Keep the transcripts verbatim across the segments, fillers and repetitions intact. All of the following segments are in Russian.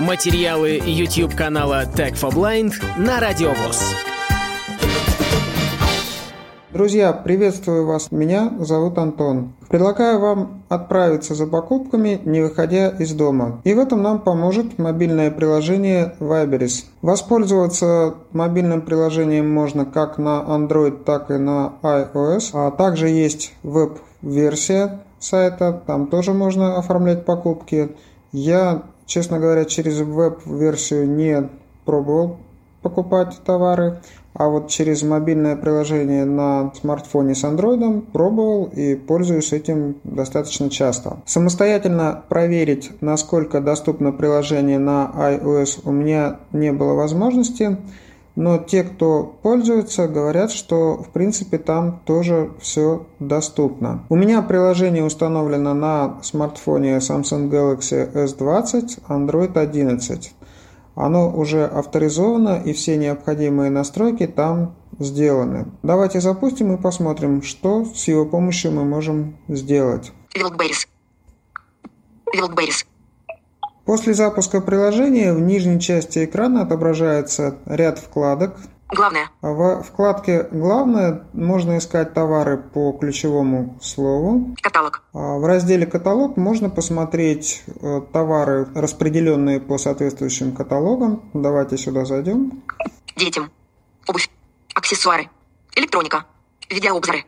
Материалы YouTube-канала Tech фор Blind на Радио ВОС. Друзья, приветствую вас. Меня зовут Антон. Предлагаю вам отправиться за покупками, не выходя из дома. И в этом нам поможет мобильное приложение Wildberries. Воспользоваться мобильным приложением можно как на Android, так и на iOS. А также есть веб-версия сайта, там тоже можно оформлять покупки. Я, честно говоря, через веб-версию не пробовал покупать товары, а вот через мобильное приложение на смартфоне с Android пробовал и пользуюсь этим достаточно часто. Самостоятельно проверить, насколько доступно приложение на iOS, у меня не было возможности, но те, кто пользуется, говорят, что в принципе там тоже все доступно. У меня приложение установлено на смартфоне Samsung Galaxy эс двадцать, Android одиннадцать. Оно уже авторизовано, и все необходимые настройки там сделаны. Давайте запустим и посмотрим, что с его помощью мы можем сделать. Wildberries. Wildberries. После запуска приложения в нижней части экрана отображается ряд вкладок. Главное. В вкладке «Главное» можно искать товары по ключевому слову. Каталог. В разделе «Каталог» можно посмотреть товары, распределенные по соответствующим каталогам. Давайте сюда зайдем. Детям. Обувь. Аксессуары. Электроника. Видеообзоры.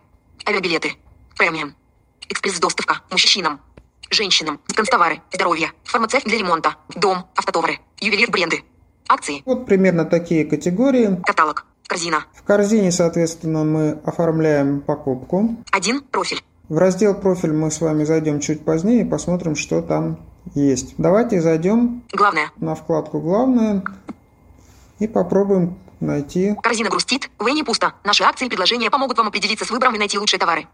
Авиабилеты. Премиум. Экспресс-доставка. Мужчинам. Женщинам. Канцтовары. Здоровье. Фармацевт для ремонта. Дом. Автотовары. Ювелир-бренды. Акции. Вот примерно такие категории. Каталог. Корзина. В корзине, соответственно, мы оформляем покупку. Один. Профиль. В раздел «Профиль» мы с вами зайдем чуть позднее и посмотрим, что там есть. Давайте зайдем Главное. На вкладку «Главное» и попробуем найти. Корзина грустит. Вы не пусто. Наши акции и предложения помогут вам определиться с выбором и найти лучшие товары.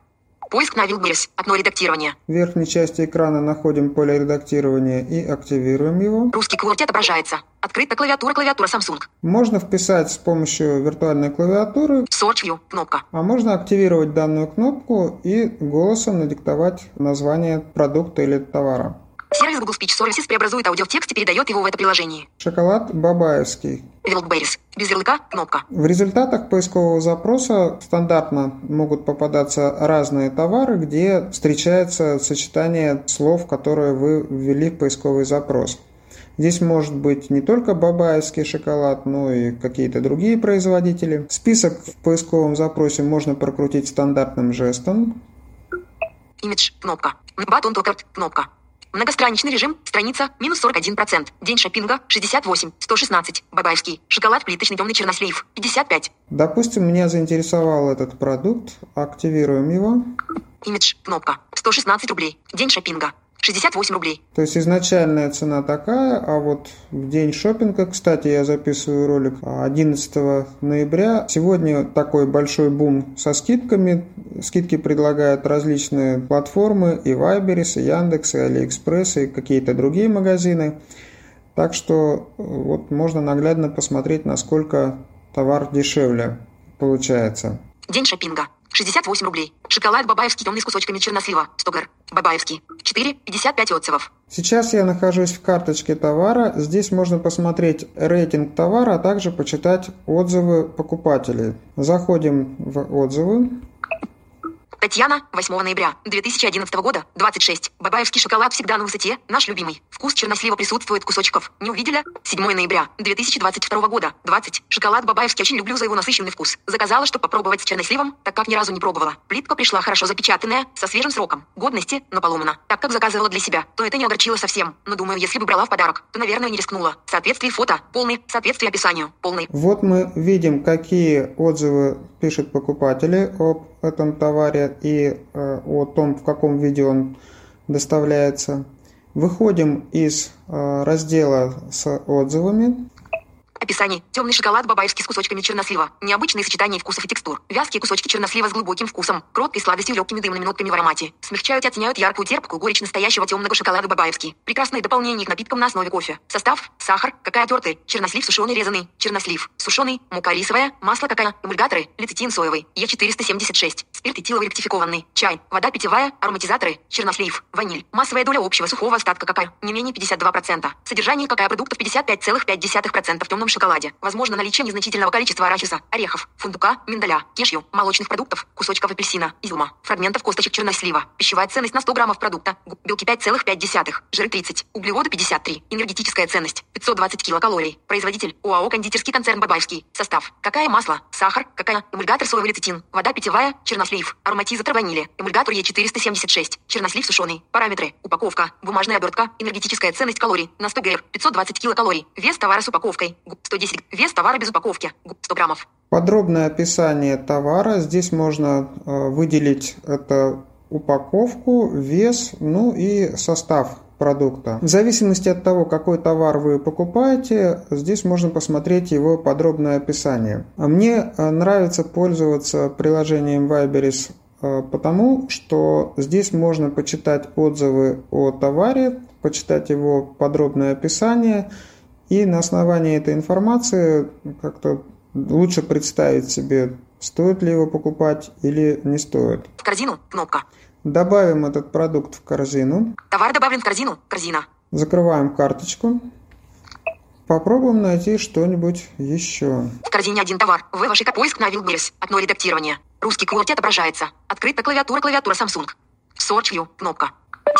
Поиск на Wildberries. Окно редактирования. В верхней части экрана находим поле редактирования и активируем его. Русский QWERTY отображается. Открыта клавиатура, клавиатура Samsung. Можно вписать с помощью виртуальной клавиатуры. Search You, кнопка. А можно активировать данную кнопку и голосом надиктовать название продукта или товара. Сервис Google Speech Services преобразует аудио в текст и передает его в это приложение. Шоколад Бабаевский. Wildberries. Без ярлыка. Кнопка. В результатах поискового запроса стандартно могут попадаться разные товары, где встречается сочетание слов, которые вы ввели в поисковый запрос. Здесь может быть не только бабаевский шоколад, но и какие-то другие производители. Список в поисковом запросе можно прокрутить стандартным жестом. Image. Кнопка. Button to cart. Кнопка. Многостраничный режим. Страница. Минус сорок один процент. День шопинга. шестьдесят восемь. сто шестнадцать. Бабаевский. Шоколад плиточный темный чернослив. пятьдесят пять. Допустим, меня заинтересовал этот продукт. Активируем его. Имидж. Кнопка. сто шестнадцать рублей. День шопинга. шестьдесят восемь рублей. То есть изначальная цена такая, а вот в день шопинга, кстати, я записываю ролик одиннадцатого ноября. Сегодня такой большой бум со скидками. Скидки предлагают различные платформы, и Wildberries, и Яндекс, и Алиэкспресс, и какие-то другие магазины. Так что вот можно наглядно посмотреть, насколько товар дешевле получается. День шопинга. шестьдесят восемь рублей. Шоколад бабаевский темный с кусочками чернослива. сто грамм. Бабаевский. четыре пятьдесят пять отзывов. Сейчас я нахожусь в карточке товара. Здесь можно посмотреть рейтинг товара, а также почитать отзывы покупателей. Заходим в отзывы. Татьяна, восьмого ноября две тысячи одиннадцатого года, двадцать шесть. Бабаевский шоколад всегда на высоте, наш любимый. Вкус чернослива присутствует, кусочков не увидела. седьмого ноября две тысячи двадцать второго года, двадцать. Шоколад бабаевский очень люблю за его насыщенный вкус. Заказала, чтобы попробовать с черносливом, так как ни разу не пробовала. Плитка пришла хорошо запечатанная, со свежим сроком годности, но поломана. Так как заказывала для себя, то это не огорчило совсем. Но думаю, если бы брала в подарок, то, наверное, не рискнула. Соответствие фото, полный, соответствие описанию, полный. Вот мы видим, какие отзывы пишут покупатели об этом товаре и э, о том, в каком виде он доставляется. Выходим из э, раздела с отзывами. Описание. Темный шоколад бабаевский с кусочками чернослива. Необычные сочетания вкусов и текстур. Вязкие кусочки чернослива с глубоким вкусом, кроткой сладостью и легкими дымными нотками в аромате. Смягчают и оттеняют яркую терпкую горечь настоящего темного шоколада бабаевский. Прекрасное дополнение к напиткам на основе кофе. Состав. Сахар, какая тертый, чернослив сушеный резаный, чернослив сушеный, мука рисовая, масло какая, эмульгаторы, лецитин соевый, Е четыреста семьдесят шесть. спирт этиловый ректификованный, чай, вода питьевая, ароматизаторы, чернослив, ваниль. Массовая доля общего сухого остатка какао не менее пятьдесят два процента. Содержание какао-продуктов пятьдесят пять целых пять десятых процента в темном шоколаде. Возможно наличие незначительного количества арахиса, орехов, фундука, миндаля, кешью, молочных продуктов, кусочков апельсина, изюма, фрагментов косточек чернослива. Пищевая ценность на сто граммов продукта. Белки пять целых пять десятых, жиры тридцать, углеводы пятьдесят три. Энергетическая ценность пятьсот двадцать килокалорий. Производитель ОАО «Кондитерский концерн Бабаевский». Состав: какао, масло, сахар, какао, эмульгатор соевый лецитин, вода питьевая, чернослив, ароматизатор ванили, эмульгатор Е четыреста семьдесят шесть, чернослив сушеный. Параметры: упаковка, бумажная обертка, энергетическая ценность калорий на сто грамм, пятьсот двадцать килокалорий, вес товара с упаковкой, сто десять, вес товара без упаковки, сто граммов. Подробное описание товара. Здесь можно выделить это упаковку, вес, ну и состав продукта. В зависимости от того, какой товар вы покупаете, здесь можно посмотреть его подробное описание. Мне нравится пользоваться приложением Wildberries, потому что здесь можно почитать отзывы о товаре, почитать его подробное описание, и на основании этой информации как-то лучше представить себе, стоит ли его покупать или не стоит. В корзину кнопка. Добавим этот продукт в корзину. Товар добавлен в корзину. Корзина. Закрываем карточку. Попробуем найти что-нибудь еще. В корзине один товар. Вы ваш поиск на Wildberries. Одно редактирование. Русский курт отображается. Открыта клавиатура, клавиатура Samsung. Search You. Кнопка.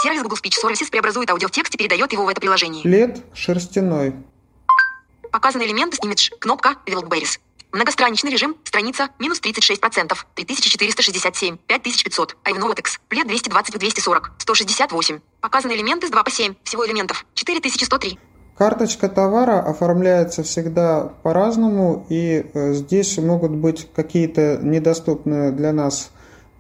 Сервис Google Speech Services преобразует аудиотекст и передает его в это приложение. Плед шерстяной. Показаны элементы с имидж. Кнопка Wildberries. Многостраничный режим, страница, минус тридцать шесть процентов, три тысячи четыреста шестьдесят семь, пять тысяч пятьсот, Айвено Вотекс, плед двести двадцать в двести сорок, сто шестьдесят восемь. Показаны элементы с два по семь, всего элементов четыре тысячи сто три. Карточка товара оформляется всегда по-разному, и здесь могут быть какие-то недоступные для нас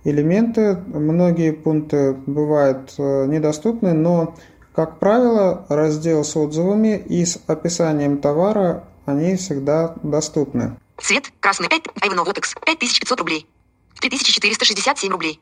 элементы. Многие пункты бывают недоступны, но, как правило, раздел с отзывами и с описанием товара, они всегда доступны. Цвет красный пять, Айвено Вотекс пять тысяч пятьсот рублей, три тысячи четыреста шестьдесят семь рублей.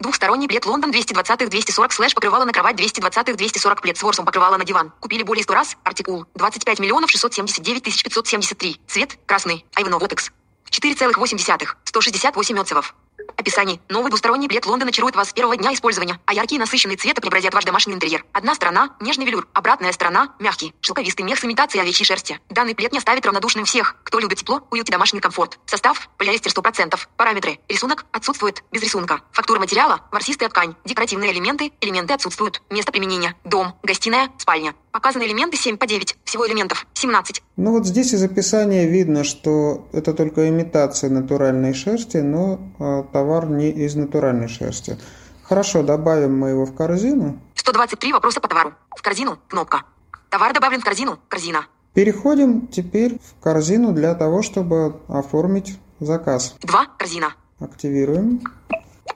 Двухсторонний плед Лондон двести двадцать двести сорок слэш покрывало на кровать двести двадцать двести сорок плед с ворсом покрывало на диван. Купили более сто раз. Артикул двадцать пять миллионов шестьсот семьдесят девять тысяч пятьсот семьдесят три. Цвет красный, Айвено Вотекс четыре целых восемь десятых, сто шестьдесят восемь отзывов. Описание. Новый двусторонний плед Лондон очарует вас с первого дня использования, а яркие насыщенные цвета преобразят ваш домашний интерьер. Одна сторона – нежный велюр, обратная сторона – мягкий, шелковистый мех с имитацией овечьей шерсти. Данный плед не оставит равнодушным всех, кто любит тепло, уют и домашний комфорт. Состав – полиэстер сто процентов. Параметры – рисунок отсутствует, без рисунка. Фактура материала – ворсистая ткань. Декоративные элементы – элементы отсутствуют. Место применения – дом, гостиная, спальня. Показаны элементы семь по девять, всего элементов семнадцать. Ну вот здесь из описания видно, что это только имитация натуральной шерсти, но э, товар не из натуральной шерсти. Хорошо, добавим мы его в корзину. сто двадцать три вопроса по товару. В корзину кнопка. Товар добавлен в корзину. Корзина. Переходим теперь в корзину для того, чтобы оформить заказ. два. Корзина. Активируем.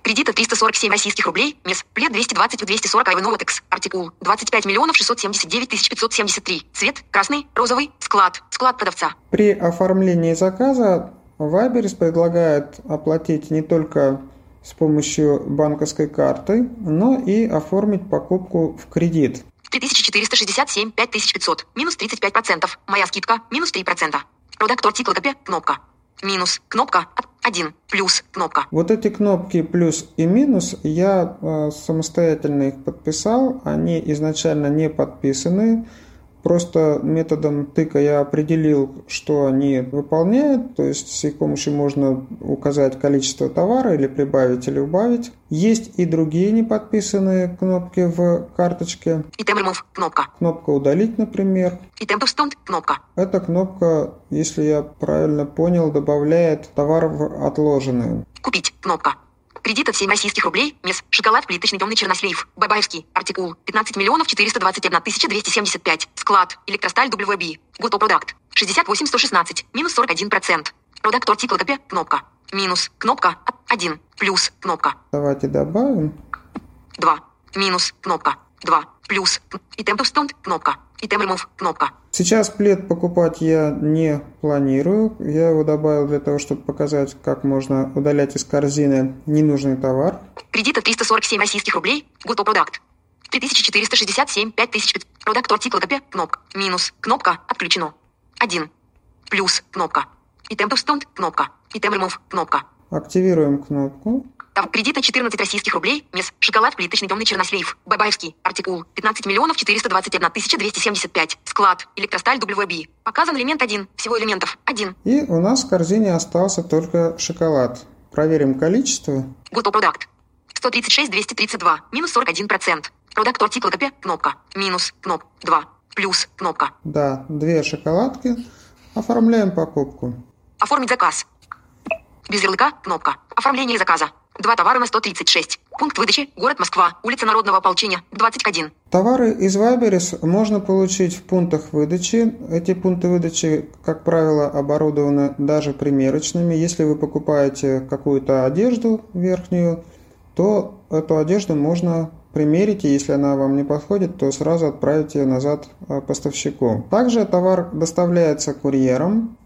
Кредита триста сорок семь российских рублей, МЕС, плед двести двадцать в двести сорок, Айвено Вотекс, артикул двадцать пять миллионов шестьсот семьдесят девять тысяч пятьсот семьдесят три, цвет красный, розовый, склад, склад продавца. При оформлении заказа Wildberries предлагает оплатить не только с помощью банковской карты, но и оформить покупку в кредит. три тысячи четыреста шестьдесят семь, пять тысяч пятьсот, минус тридцать пять процентов, моя скидка, минус три процента. Продакт артикла КП, кнопка. Минус, кнопка, один, плюс, кнопка. Вот эти кнопки плюс и минус, я э, самостоятельно их подписал. Они изначально не подписаны. Просто методом тыка я определил, что они выполняют. То есть с их помощью можно указать количество товара или прибавить, или убавить. Есть и другие неподписанные кнопки в карточке. Item remove, кнопка. Кнопка удалить, например. Item to stand, кнопка. Эта кнопка, если я правильно понял, добавляет товар в отложенные. Купить, кнопка. Кредитов семь российских рублей, МЕС, шоколад плиточный темный чернослив, Бабаевский, артикул, пятнадцать миллионов четыреста двадцать одна тысяча двести семьдесят пять, склад, электросталь дабл ю би, Goto Product, шестьдесят восемь сто шестнадцать, минус сорок один процент, продакт артикла КП, кнопка, минус, кнопка, один, плюс, кнопка. Давайте добавим. два, минус, кнопка, два, плюс, и темп стенд, кнопка, и темп ремов, кнопка. Сейчас плед покупать я не планирую. Я его добавил для того, чтобы показать, как можно удалять из корзины ненужный товар. Кредита триста сорок семь российских рублей. Goto Product. три тысячи четыреста шестьдесят семь, пять тысяч пятьсот. Продакт артикла КП. Кнопка. Минус. Кнопка. Отключено. один. Плюс. Кнопка. Item to stand. Кнопка. Item remove. Кнопка. Активируем кнопку. Там кредита четырнадцать российских рублей, мес, шоколад, плиточный темный чернослив, Бабаевский, артикул, пятнадцать миллионов четыреста двадцать одна тысяча двести семьдесят пять, склад, электросталь дабл ю би, показан элемент один, всего элементов один. И у нас в корзине остался только шоколад. Проверим количество. Готов продакт. сто тридцать шесть тысяч двести тридцать два, минус сорок один процент. Продакт артикла копе, кнопка, минус, кноп, два, плюс, кнопка. Да, две шоколадки. Оформляем покупку. Оформить заказ. Без ярлыка, кнопка. Оформление заказа. Два товара на сто тридцать шесть. Пункт выдачи – город Москва, улица Народного ополчения, двадцать один. Товары из Wildberries можно получить в пунктах выдачи. Эти пункты выдачи, как правило, оборудованы даже примерочными. Если вы покупаете какую-то одежду верхнюю, то эту одежду можно примерить, и если она вам не подходит, то сразу отправить ее назад поставщику. Также товар доставляется курьером,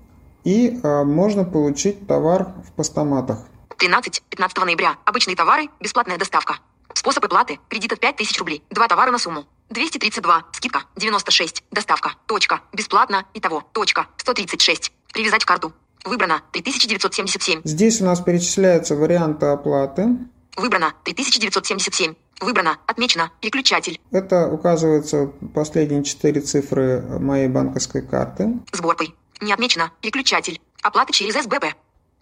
и можно получить товар в постаматах. тринадцатого-пятнадцатого ноября. Обычные товары. Бесплатная доставка. Способы платы. Кредитов пять тысяч рублей. Два товара на сумму. двести тридцать два. Скидка. девяносто шесть. Доставка. Точка. Бесплатно. Итого. Точка. сто тридцать шесть. Привязать в карту. Выбрано. три тысячи девятьсот семьдесят семь. Здесь у нас перечисляются варианты оплаты. Выбрано. три тысячи девятьсот семьдесят семь. Выбрано. Отмечено. Переключатель. Это указываются последние четыре цифры моей банковской карты. Сборпой. Не отмечено. Переключатель. Оплата через СБП.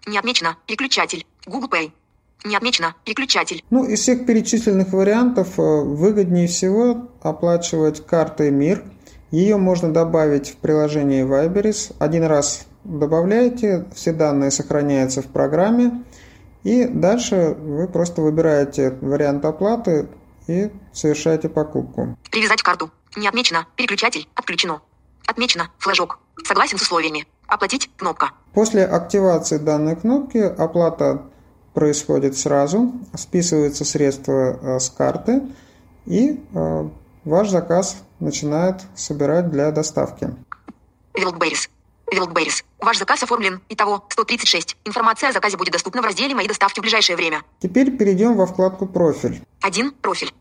Не отмечено. Переключатель. Google Pay. Не отмечено. Переключатель. Ну, из всех перечисленных вариантов выгоднее всего оплачивать картой МИР. Ее можно добавить в приложение Wildberries. Один раз добавляете, все данные сохраняются в программе. И дальше вы просто выбираете вариант оплаты и совершаете покупку. Привязать карту. Не отмечено. Переключатель. Отключено. Отмечено. Флажок. Согласен с условиями. Оплатить. Кнопка. После активации данной кнопки оплата происходит сразу, списываются средства с карты, и ваш заказ начинает собирать для доставки. Wildberries. Wildberries. Ваш заказ оформлен. Итого сто тридцать шесть. Информация о заказе будет доступна в разделе «Мои доставки» в ближайшее время. Теперь перейдем во вкладку «Профиль». один. Профиль.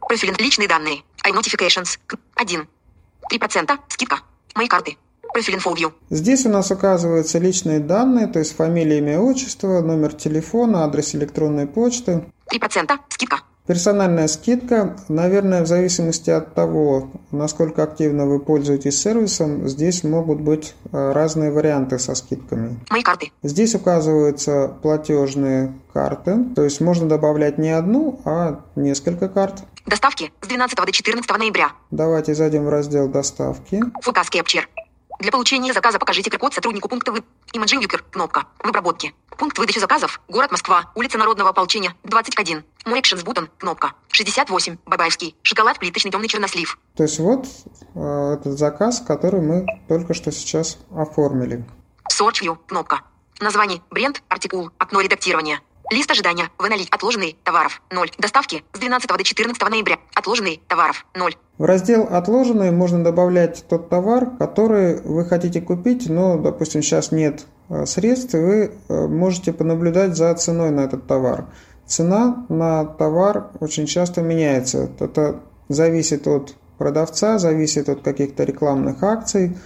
Профиль. Личные данные. iNotifications. один. три процента. Скидка. Мои карты. Профиль InfoView. Здесь у нас указываются личные данные, то есть фамилия, имя, отчество, номер телефона, адрес электронной почты. три процента скидка. Персональная скидка. Наверное, в зависимости от того, насколько активно вы пользуетесь сервисом, здесь могут быть разные варианты со скидками. Мои карты. Здесь указываются платежные карты, то есть можно добавлять не одну, а несколько карт. Доставки с двенадцатого до четырнадцатого ноября. Давайте зайдем в раздел «Доставки». Фукас Кепчер. Для получения заказа покажите промокод сотруднику пункта вы... Имаджи Юкер. Кнопка. В обработке. Пункт выдачи заказов. Город Москва. Улица Народного ополчения. двадцать один. Морекшенс Бутон. Кнопка. шестьдесят восемь. Бабаевский. Шоколад плиточный темный чернослив. То есть вот э, этот заказ, который мы только что сейчас оформили. Search. Кнопка. Название. Бренд. Артикул. Окно редактирования. Лист ожидания. В анализ. Отложенные. Товаров. ноль. Доставки. С двенадцатого до четырнадцатого ноября. Отложенные. Товаров. ноль. В раздел «Отложенные» можно добавлять тот товар, который вы хотите купить, но, допустим, сейчас нет средств, и вы можете понаблюдать за ценой на этот товар. Цена на товар очень часто меняется. Это зависит от продавца, зависит от каких-то рекламных акций,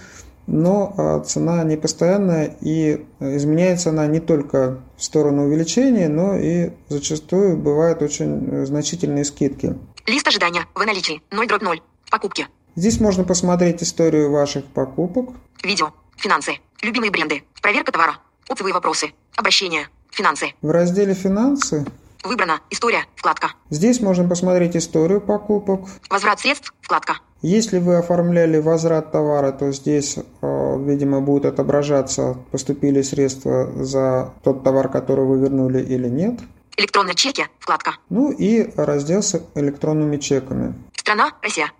но цена непостоянная, и изменяется она не только в сторону увеличения, но и зачастую бывают очень значительные скидки. Лист ожидания в аналитике ноль дробь ноль. Покупки. Здесь можно посмотреть историю ваших покупок. Видео. Финансы. Любимые бренды. Проверка товара. Отзывы и вопросы. Обращения. Финансы. В разделе «Финансы» выбрана история. Вкладка. Здесь можно посмотреть историю покупок. Возврат средств. Вкладка. Если вы оформляли возврат товара, то здесь, видимо, будут отображаться, поступили средства за тот товар, который вы вернули или нет. Электронные чеки. Вкладка. Ну и раздел с электронными чеками. Страна. Россия.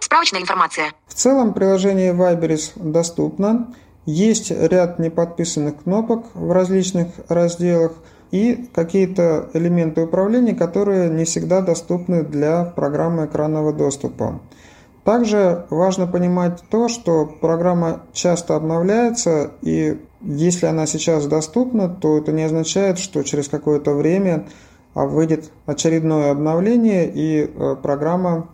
Справочная информация. В целом приложение Wildberries доступно. Есть ряд неподписанных кнопок в различных разделах и какие-то элементы управления, которые не всегда доступны для программы экранного доступа. Также важно понимать то, что программа часто обновляется, и если она сейчас доступна, то это не означает, что через какое-то время выйдет очередное обновление, и программа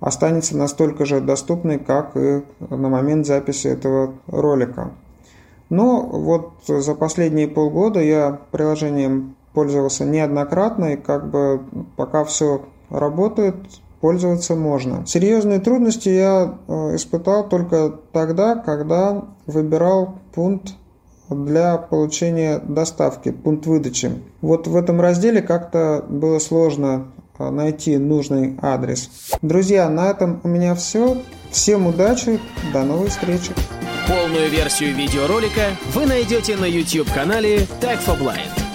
останется настолько же доступной, как и на момент записи этого ролика. Но вот за последние полгода я приложением пользовался неоднократно, и как бы пока все работает, пользоваться можно. Серьезные трудности я испытал только тогда, когда выбирал пункт для получения доставки, пункт выдачи. Вот в этом разделе как-то было сложно найти нужный адрес. Друзья, на этом у меня все. Всем удачи, до новых встреч. Полную версию видеоролика вы найдете на YouTube-канале Tech for Blind.